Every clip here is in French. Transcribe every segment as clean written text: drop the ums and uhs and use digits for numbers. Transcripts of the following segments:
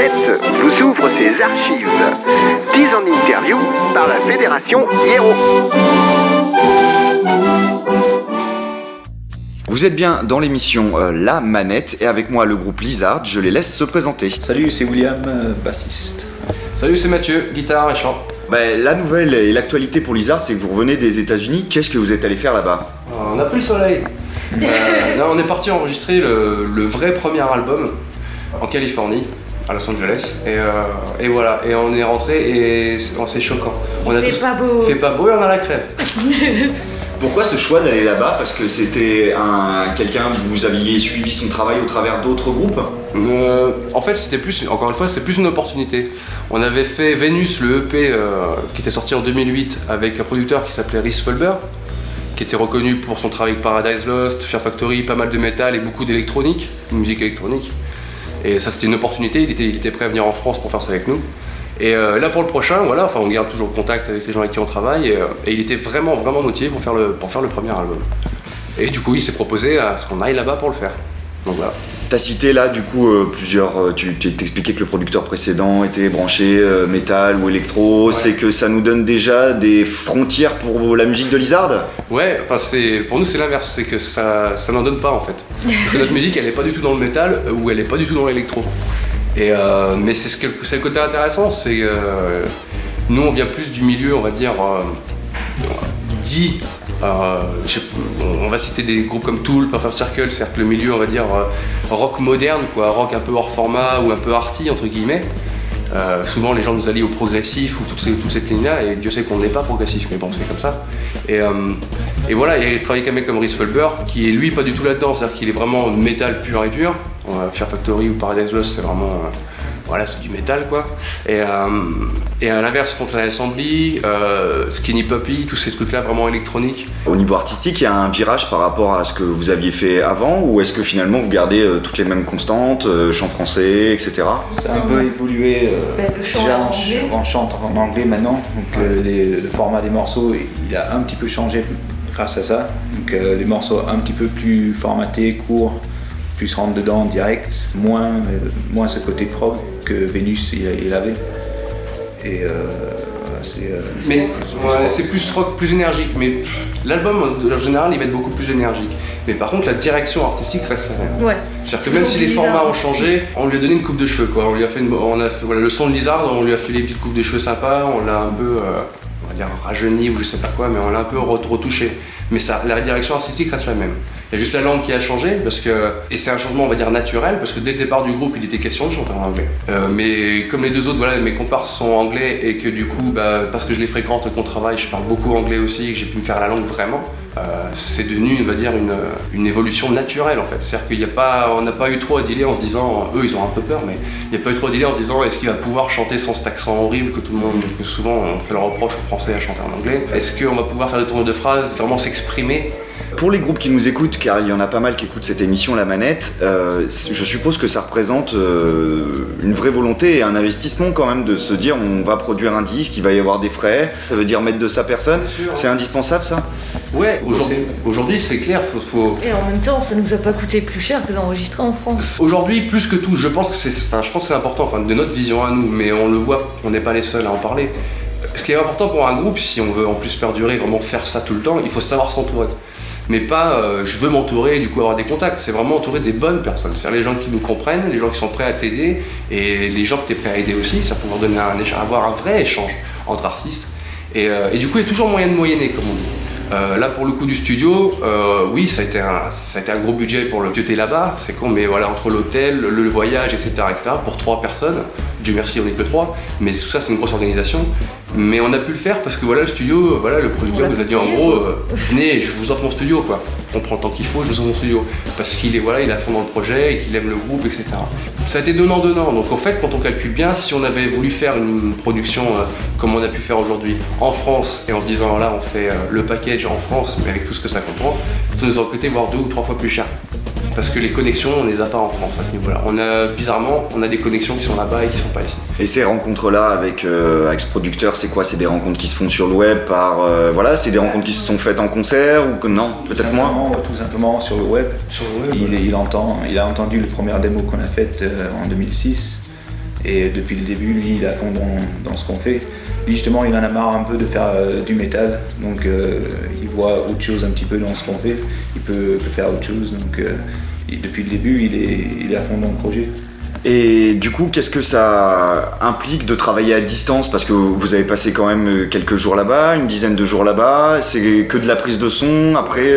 planète vous ouvre ses archives. 10 en interview par la Fédération Hiero. Vous êtes bien dans l'émission La Manette et avec moi le groupe Lizzard, je les laisse se présenter. Salut, c'est William, bassiste. Salut, c'est Mathieu, guitare et chant. La nouvelle et l'actualité pour Lizzard, c'est que vous revenez des États-Unis. Qu'est-ce que vous êtes allé faire là-bas? On a pris le soleil. Là, on est parti enregistrer le vrai premier album en Californie, à Los Angeles, et voilà. Et on est rentré et c'est choquant. Fait pas beau et on a la crève. Pourquoi ce choix d'aller là-bas? Parce que c'était quelqu'un, vous aviez suivi son travail au travers d'autres groupes? En fait, c'était plus, encore une fois, c'est plus une opportunité. On avait fait Vénus, le EP qui était sorti en 2008 avec un producteur qui s'appelait Rhys Fulber, qui était reconnu pour son travail avec Paradise Lost, Fear Factory, pas mal de métal et beaucoup d'électronique, musique électronique. Et ça, c'était une opportunité, il était prêt à venir en France pour faire ça avec nous. Et là pour le prochain, voilà, enfin on garde toujours contact avec les gens avec qui on travaille et il était vraiment vraiment motivé pour faire le premier album. Et du coup il s'est proposé à ce qu'on aille là-bas pour le faire. Donc voilà. T'as cité là du coup plusieurs, tu t'expliquais que le producteur précédent était branché métal ou électro, ouais. C'est que ça nous donne déjà des frontières pour la musique de Lizzard ? Ouais, enfin pour nous c'est l'inverse, c'est que ça n'en donne pas en fait. Parce que notre musique elle est pas du tout dans le métal ou elle est pas du tout dans l'électro. Et mais c'est c'est le côté intéressant, c'est nous on vient plus du milieu, on va dire, on va citer des groupes comme Tool, Perfect Circle, c'est-à-dire que le milieu on va dire rock moderne, quoi, rock un peu hors format ou un peu arty entre guillemets. Souvent les gens nous allient au progressif ou toute cette ligne-là, et Dieu sait qu'on n'est pas progressif, mais bon c'est comme ça. Et voilà, il y a travaillé avec un mec comme Rhys Fulber, qui est lui pas du tout là-dedans, c'est-à-dire qu'il est vraiment métal pur et dur. Fear Factory ou Paradise Lost, c'est vraiment, voilà, c'est du métal quoi. Et à l'inverse, contre Assembly, Skinny Puppy, tous ces trucs-là vraiment électroniques. Au niveau artistique, il y a un virage par rapport à ce que vous aviez fait avant, ou est-ce que finalement vous gardez toutes les mêmes constantes, chant français, etc. Ça a un peu évolué, déjà on chante en anglais maintenant, donc le format des morceaux, il a un petit peu changé grâce à ça. Donc les morceaux un petit peu plus formatés, courts, plus rentre dedans en direct, moins ce côté prog que Vénus il avait. Et c'est plus rock, plus énergique, mais l'album en général il va être beaucoup plus énergique. Mais par contre la direction artistique reste la même. Ouais. C'est-à-dire que même si les formats ont changé, on lui a donné une coupe de cheveux quoi. On lui a fait le son de Lizzard, on lui a fait des petites coupes de cheveux sympas, on l'a un peu on va dire rajeuni ou je sais pas quoi, mais on l'a un peu retouché. Mais ça, la direction artistique reste la même. Il y a juste la langue qui a changé, et c'est un changement, on va dire, naturel, parce que dès le départ du groupe, il était question de chanter en anglais. Mais comme les deux autres, voilà, mes comparses sont anglais, et que du coup, parce que je les fréquente et qu'on travaille, je parle beaucoup anglais aussi, et que j'ai pu me faire la langue vraiment, c'est devenu, on va dire, une évolution naturelle, en fait. C'est-à-dire qu'on n'a pas eu trop à dealer en se disant, eux, ils ont un peu peur, mais il n'y a pas eu trop à dealer en se disant, est-ce qu'il va pouvoir chanter sans cet accent horrible que tout le monde, que souvent, on fait le reproche aux Français à chanter en anglais. Est-ce qu'on va pouvoir faire des tournures de phrases, vraiment s'exprimer? Pour les groupes qui nous écoutent, car il y en a pas mal qui écoutent cette émission La Manette, je suppose que ça représente une vraie volonté et un investissement quand même de se dire on va produire un disque, il va y avoir des frais, ça veut dire mettre de sa personne, c'est indispensable ça? Ouais, aujourd'hui c'est clair, faut... Et en même temps ça nous a pas coûté plus cher que d'enregistrer en France. Aujourd'hui plus que tout, je pense que c'est important, enfin, de notre vision à nous, mais on le voit, on n'est pas les seuls à en parler. Ce qui est important pour un groupe, si on veut en plus perdurer, vraiment faire ça tout le temps, il faut savoir s'entourer. Mais pas je veux m'entourer et du coup avoir des contacts, c'est vraiment entourer des bonnes personnes, c'est-à-dire les gens qui nous comprennent, les gens qui sont prêts à t'aider et les gens que tu es prêt à aider aussi, c'est-à-dire pouvoir donner avoir un vrai échange entre artistes. Et du coup, il y a toujours moyen de moyenner, comme on dit. Là, pour le coup du studio, oui, ça a été un gros budget pour le jeter là-bas, c'est con, mais voilà, entre l'hôtel, le voyage, etc., pour 3 personnes, Dieu merci, on n'est que 3, mais tout ça, c'est une grosse organisation. Mais on a pu le faire parce que voilà, le studio, voilà, le producteur nous a dit en gros, venez, je vous offre mon studio, quoi. On prend le temps qu'il faut, je vous offre mon studio. Parce qu'il est à fond dans le projet et qu'il aime le groupe, etc. Ça a été donnant. Donc en fait, quand on calcule bien, si on avait voulu faire une production comme on a pu faire aujourd'hui en France et en se disant là, on fait le package en France, mais avec tout ce que ça comprend, ça nous aurait coûté voire 2 ou 3 fois plus cher. Parce que les connexions, on les a pas en France à ce niveau-là. Bizarrement, on a des connexions qui sont là-bas et qui sont pas ici. Et ces rencontres-là avec ce producteur, c'est quoi? C'est des rencontres qui se font sur le web par... c'est des rencontres qui se sont faites en concert ou que non? Peut-être moins. Tout simplement sur le web. Sur le web. Il a entendu les premières démos qu'on a faites en 2006. Et depuis le début, lui, il est à fond dans ce qu'on fait. Lui, justement, il en a marre un peu de faire du métal, donc il voit autre chose un petit peu dans ce qu'on fait. Il peut faire autre chose, donc depuis le début, il est à fond dans le projet. Et du coup, qu'est-ce que ça implique de travailler à distance? Parce que vous avez passé quand même quelques jours là-bas, une dizaine de jours là-bas, c'est que de la prise de son, après...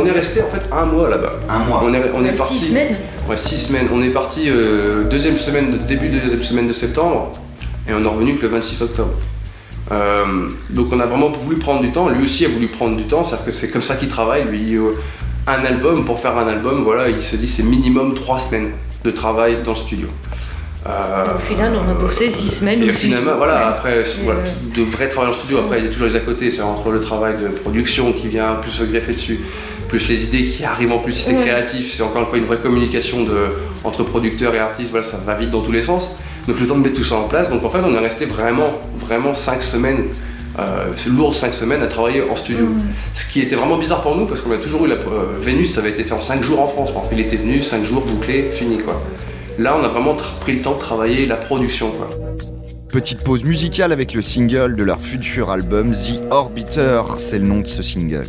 On est resté en fait 1 mois là-bas. 1 mois. On est parti... 6 semaines. Ouais, 6 semaines. On est parti début de deuxième semaine de septembre, et on est revenu que le 26 octobre. Donc on a vraiment voulu prendre du temps, lui aussi a voulu prendre du temps, c'est-à-dire que c'est comme ça qu'il travaille, lui. Un album, pour faire un album, voilà, il se dit c'est minimum 3 semaines. De travail dans le studio. Au final, on a bossé 6 semaines aussi. Finalement, voilà, après, voilà, de vrai travail en studio, après, il y a toujours les à côté, c'est entre le travail de production qui vient plus se greffer dessus, plus les idées qui arrivent en plus, si c'est créatif, c'est encore une fois une vraie communication entre producteurs et artistes, voilà, ça va vite dans tous les sens. Donc, le temps de mettre tout ça en place, donc en fait, on est resté vraiment 5 semaines. C'est lourd, 5 semaines à travailler en studio. Ce qui était vraiment bizarre pour nous parce qu'on a toujours eu Vénus, ça avait été fait en 5 jours en France. Par exemple, il était venu, 5 jours, bouclé, fini quoi. Là, on a vraiment pris le temps de travailler la production quoi. Petite pause musicale avec le single de leur futur album The Orbiter, c'est le nom de ce single.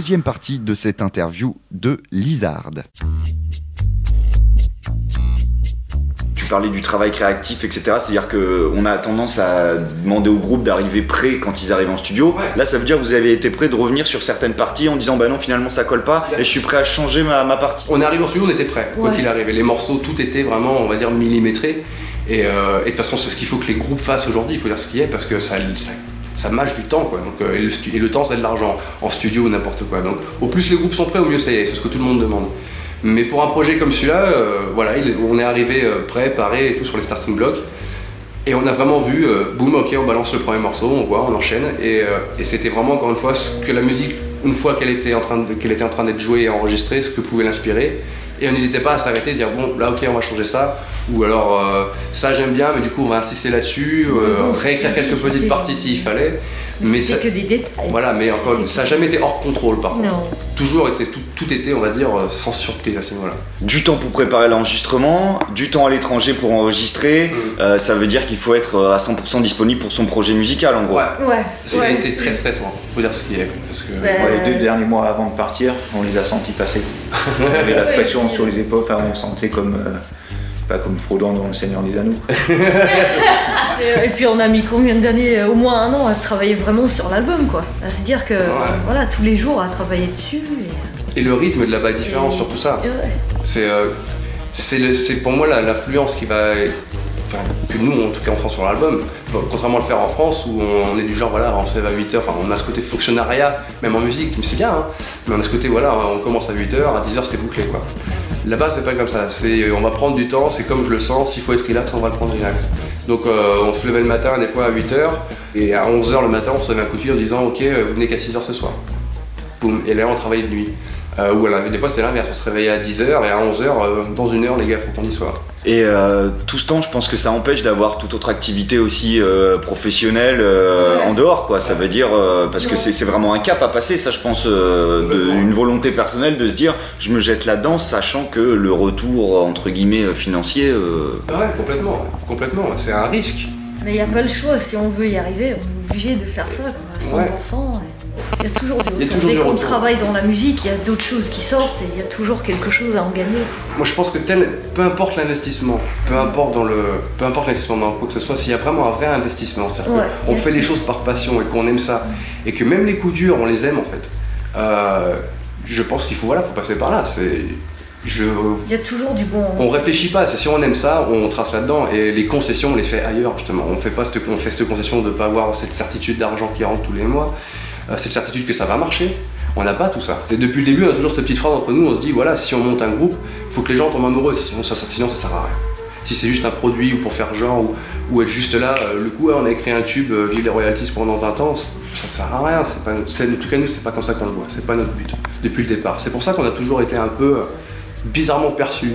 deuxième partie de cette interview de Lizzard. Parler du travail créatif, etc. C'est-à-dire qu'on a tendance à demander au groupe d'arriver prêt quand ils arrivent en studio. Ouais. Là, ça veut dire que vous avez été prêt de revenir sur certaines parties en disant bah non, finalement ça colle pas et je suis prêt à changer ma partie. On arrive en studio, on était prêt, quoi qu'il arrive. Et les morceaux, tout était vraiment, on va dire, millimétré. Et de toute façon, c'est ce qu'il faut que les groupes fassent aujourd'hui. Il faut dire ce qu'il y a parce que ça mâche du temps, quoi. Donc, et le temps, c'est de l'argent. En studio, n'importe quoi. Donc, au plus les groupes sont prêts, au mieux c'est ce que tout le monde demande. Mais pour un projet comme celui-là, voilà, on est arrivé prêt, paré et tout sur les starting blocks. Et on a vraiment vu, boum, ok, on balance le premier morceau, on voit, on enchaîne. Et c'était vraiment, encore une fois, ce que la musique, une fois qu'elle était en train d'être jouée et enregistrée, ce que pouvait l'inspirer. Et on n'hésitait pas à s'arrêter et dire, bon, là, ok, on va changer ça. Ou alors, ça, j'aime bien, mais du coup, on va insister là-dessus, réécrire quelques petites parties s'il fallait. Mais c'était ça, que des détails. Voilà, mais encore, ça n'a jamais été hors contrôle par contre. Toujours était tout était, on va dire, sans surprise à ce niveau-là. Du temps pour préparer l'enregistrement, du temps à l'étranger pour enregistrer, ça veut dire qu'il faut être à 100% disponible pour son projet musical en gros. Ouais. C'était très stressant, faut dire ce qu'il y a. Parce que... les 2 derniers mois avant de partir, on les a sentis passer. On avait la pression sur les épaules, enfin on sentait comme... Pas comme Frodon dans Le Seigneur des Anneaux. Et puis on a mis combien d'années, au moins 1 an, à travailler vraiment sur l'album, quoi. À se dire que voilà, tous les jours à travailler dessus. Et le rythme est de la bas différence sur tout ça. Ouais. C'est pour moi l'affluence qui va, enfin, que nous en tout cas on sent sur l'album. Contrairement à le faire en France où on est du genre voilà, on se lève à 8h, enfin on a ce côté fonctionnariat, même en musique, mais c'est bien, hein. Mais on a ce côté voilà, on commence à 8h, à 10h c'est bouclé, quoi. Là-bas, c'est pas comme ça. C'est, on va prendre du temps, c'est comme je le sens, s'il faut être relax, on va le prendre relax. Donc on se levait le matin, des fois à 8h, et à 11h le matin, on se levait un coup de fil en disant « Ok, vous venez qu'à 6h ce soir. » Boum, et là, on travaillait de nuit. Ou alors, des fois, c'était l'inverse, on se réveillait à 10h, et à 11h, dans 1 heure, les gars, faut qu'on y soit. Et tout ce temps, je pense que ça empêche d'avoir toute autre activité aussi professionnelle en dehors, quoi. Ça veut dire, parce que c'est vraiment un cap à passer, ça, je pense, une volonté personnelle de se dire, je me jette là-dedans, sachant que le retour, entre guillemets, financier... Ouais, complètement, c'est un risque. Mais il n'y a pas le choix, si on veut y arriver, on est obligé de faire ça, quoi, à 100%. Ouais. Il y a toujours du retour. Dès qu'on travaille dans la musique, il y a d'autres choses qui sortent et il y a toujours quelque chose à en gagner. Moi je pense que peu importe l'investissement, peu importe l'investissement dans quoi que ce soit, s'il y a vraiment un vrai investissement, c'est-à-dire qu'on fait les choses par passion et qu'on aime ça, et que même les coups durs, on les aime en fait, je pense qu'il faut passer par là. Il y a toujours du bon. On réfléchit pas, si on aime ça, on trace là-dedans et les concessions on les fait ailleurs justement. On fait cette concession de ne pas avoir cette certitude d'argent qui rentre tous les mois. Cette certitude que ça va marcher, on n'a pas tout ça. Et depuis le début, on a toujours cette petite phrase entre nous, on se dit voilà, si on monte un groupe, il faut que les gens tombent amoureux, sinon ça sert à rien. Si c'est juste un produit ou pour faire genre ou être juste là, le coup on a écrit un tube, vivre les royalties pendant 20 ans, ça sert à rien. En tout cas nous, c'est pas comme ça qu'on le voit, c'est pas notre but depuis le départ. C'est pour ça qu'on a toujours été un peu bizarrement perçus.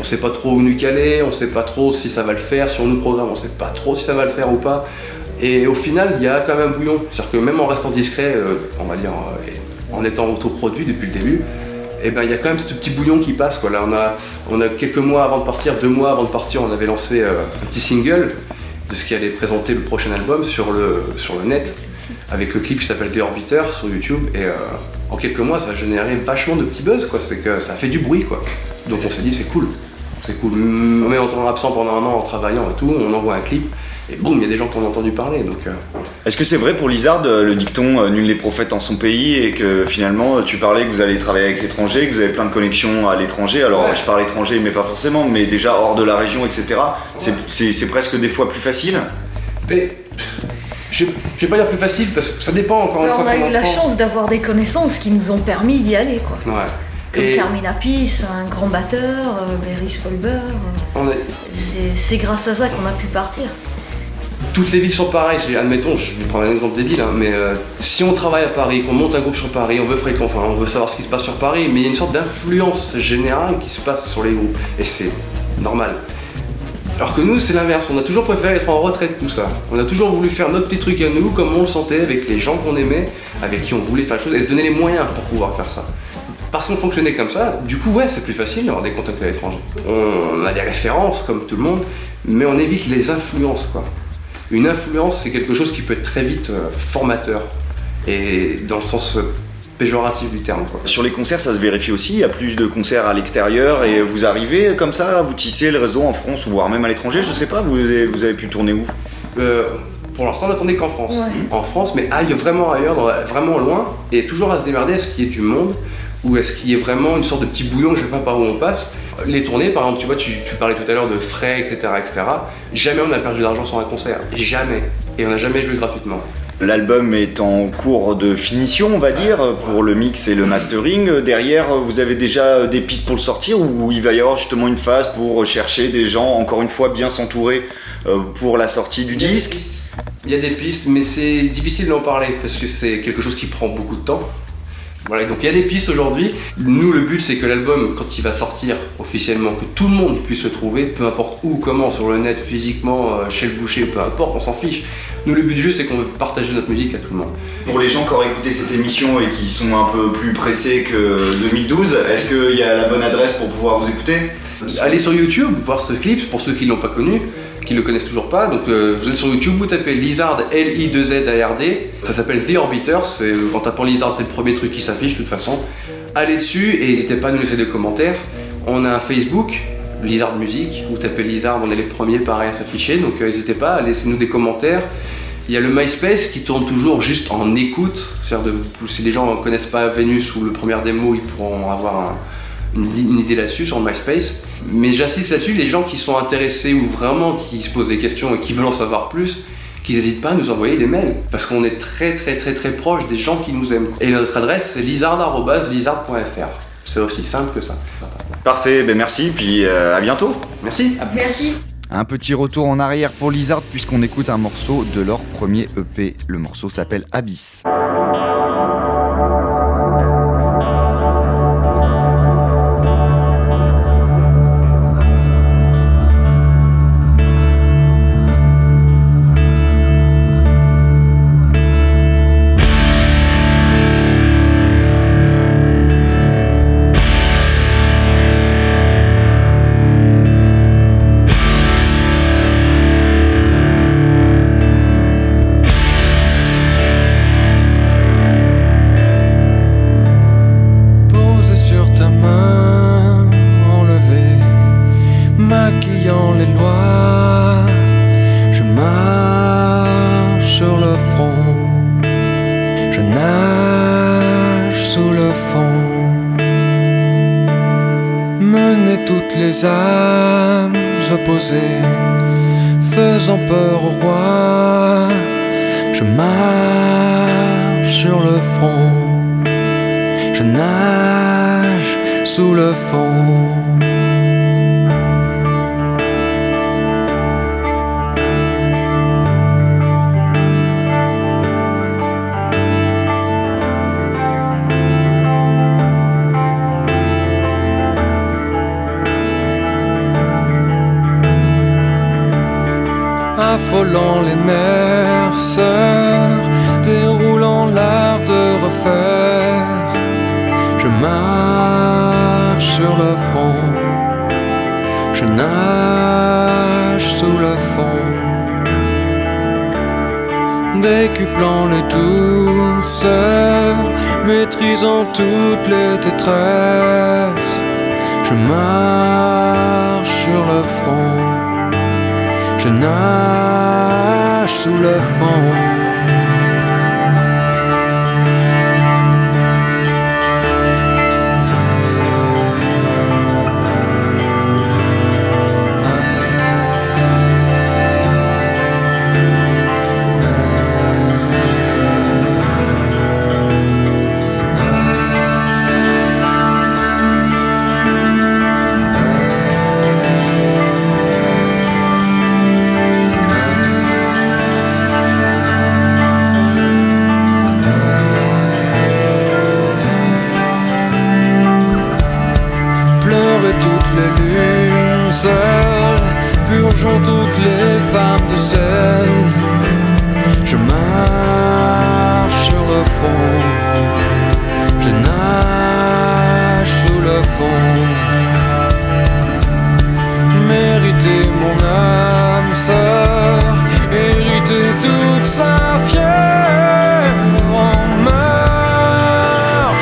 On sait pas trop où nous caler, on sait pas trop si ça va le faire, si on nous programme, on sait pas trop si ça va le faire ou pas. Et au final, il y a quand même un bouillon. C'est-à-dire que même en restant discret, on va dire, en étant autoproduit depuis le début, et ben, il y a quand même ce petit bouillon qui passe, quoi. Là, on a quelques mois avant de partir, 2 mois avant de partir, on avait lancé un petit single de ce qui allait présenter le prochain album sur le net, avec le clip qui s'appelle The Orbiter sur YouTube. Et en quelques mois, ça a généré vachement de petits buzz, quoi. C'est que ça a fait du bruit, quoi. Donc on s'est dit, c'est cool. Même en étant absent pendant 1 an, en travaillant et tout, on envoie un clip. Et boum, il y a des gens qui ont entendu parler, donc... Est-ce que c'est vrai pour Lizzard, le dicton « nul n'est prophète en son pays » et que finalement, tu parlais que vous allez travailler avec l'étranger, que vous avez plein de connexions à l'étranger, alors je parle étranger, mais pas forcément, mais déjà hors de la région, etc. Ouais. C'est presque des fois plus facile. Mais... Je vais pas dire plus facile, parce que ça dépend encore une fois. On a eu la chance d'avoir des connaissances qui nous ont permis d'y aller, quoi. Ouais. Comme Carmine Appice, un grand batteur, Mary Sfolber... C'est grâce à ça qu'on a pu partir. Toutes les villes sont pareilles, admettons, je vais prendre un exemple débile, hein, mais si on travaille à Paris, qu'on monte un groupe sur Paris, on veut fréquenter, on veut savoir ce qui se passe sur Paris, mais il y a une sorte d'influence générale qui se passe sur les groupes, et c'est normal. Alors que nous, c'est l'inverse, on a toujours préféré être en retraite de tout ça. On a toujours voulu faire notre petit truc à nous, comme on le sentait, avec les gens qu'on aimait, avec qui on voulait faire les choses, et se donner les moyens pour pouvoir faire ça. Parce qu'on fonctionnait comme ça, du coup, c'est plus facile d'avoir des contacts à l'étranger. On a des références, comme tout le monde, mais on évite les influences, quoi. Une influence, c'est quelque chose qui peut être très vite formateur, et dans le sens péjoratif du terme, quoi. Sur les concerts, ça se vérifie aussi, il y a plus de concerts à l'extérieur et vous arrivez comme ça, vous tissez le réseau en France ou voire même à l'étranger, je sais pas, vous avez pu tourner où? Pour l'instant, on n'a tourné qu'en France. Ouais. En France, mais vraiment ailleurs, vraiment loin, et toujours à se démerder, est-ce qu'il y ait du monde ou est-ce qu'il y ait vraiment une sorte de petit bouillon, je sais pas par où on passe. Les tournées, par exemple, tu vois, tu parlais tout à l'heure de frais, etc. Jamais on a perdu d'argent sur un concert, jamais, et on n'a jamais joué gratuitement. L'album est en cours de finition, on va dire, pour le mix et le mastering. Derrière, vous avez déjà des pistes pour le sortir ou il va y avoir justement une phase pour chercher des gens, encore une fois, bien s'entourer pour la sortie du disque? Il y a des pistes, mais c'est difficile d'en parler parce que c'est quelque chose qui prend beaucoup de temps. Voilà, donc il y a des pistes aujourd'hui. Nous, le but, c'est que l'album, quand il va sortir officiellement, que tout le monde puisse le trouver, peu importe où, comment, sur le net, physiquement, chez le boucher, peu importe, on s'en fiche. Nous, le but du jeu, c'est qu'on veut partager notre musique à tout le monde. Pour les gens qui auraient écouté cette émission et qui sont un peu plus pressés que 2012, est-ce qu'il y a la bonne adresse pour pouvoir vous écouter? Allez sur YouTube, voir ce clip, pour ceux qui ne l'ont pas connu, qui ne le connaissent toujours pas. Donc vous allez sur YouTube, vous tapez Lizzard, L-I-2-Z-A-R-D, ça s'appelle The Orbiter, en tapant Lizzard, c'est le premier truc qui s'affiche de toute façon. Allez dessus et n'hésitez pas à nous laisser des commentaires. On a un Facebook, Lizzard Music, vous tapez Lizzard, on est les premiers pareil à s'afficher, donc n'hésitez pas, laissez-nous des commentaires. Il y a le MySpace qui tourne toujours juste en écoute, c'est-à-dire si les gens ne connaissent pas Vénus ou le premier démo, ils pourront avoir une idée là-dessus sur MySpace. Mais j'insiste là-dessus, les gens qui sont intéressés ou vraiment qui se posent des questions et qui veulent en savoir plus, qu'ils n'hésitent pas à nous envoyer des mails, parce qu'on est très proche des gens qui nous aiment. Et notre adresse, c'est lizzard.fr. C'est aussi simple que ça. Parfait, ben merci, puis à bientôt. Merci. Merci. Un petit retour en arrière pour Lizzard puisqu'on écoute un morceau de leur premier EP. Le morceau s'appelle Abyss. Faisant peur au roi, je marche sur le front, je nage sous le fond. Affolant les merceurs, déroulant l'art de refaire, je marche sur le front, je nage sous le fond, décuplant les douceurs, maîtrisant toutes les détresses, je marche sur le front, je nage sous le fond. Purgeons toutes les femmes de sel, je marche sur le front, je nage sous le fond. Mériter mon âme sœur, hériter toute sa fièvre, on meurt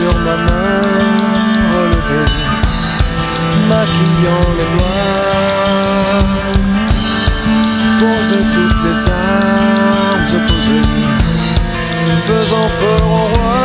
sur ma main relevée, maquillant le noir, pose toutes les armes opposées, faisant peur au roi.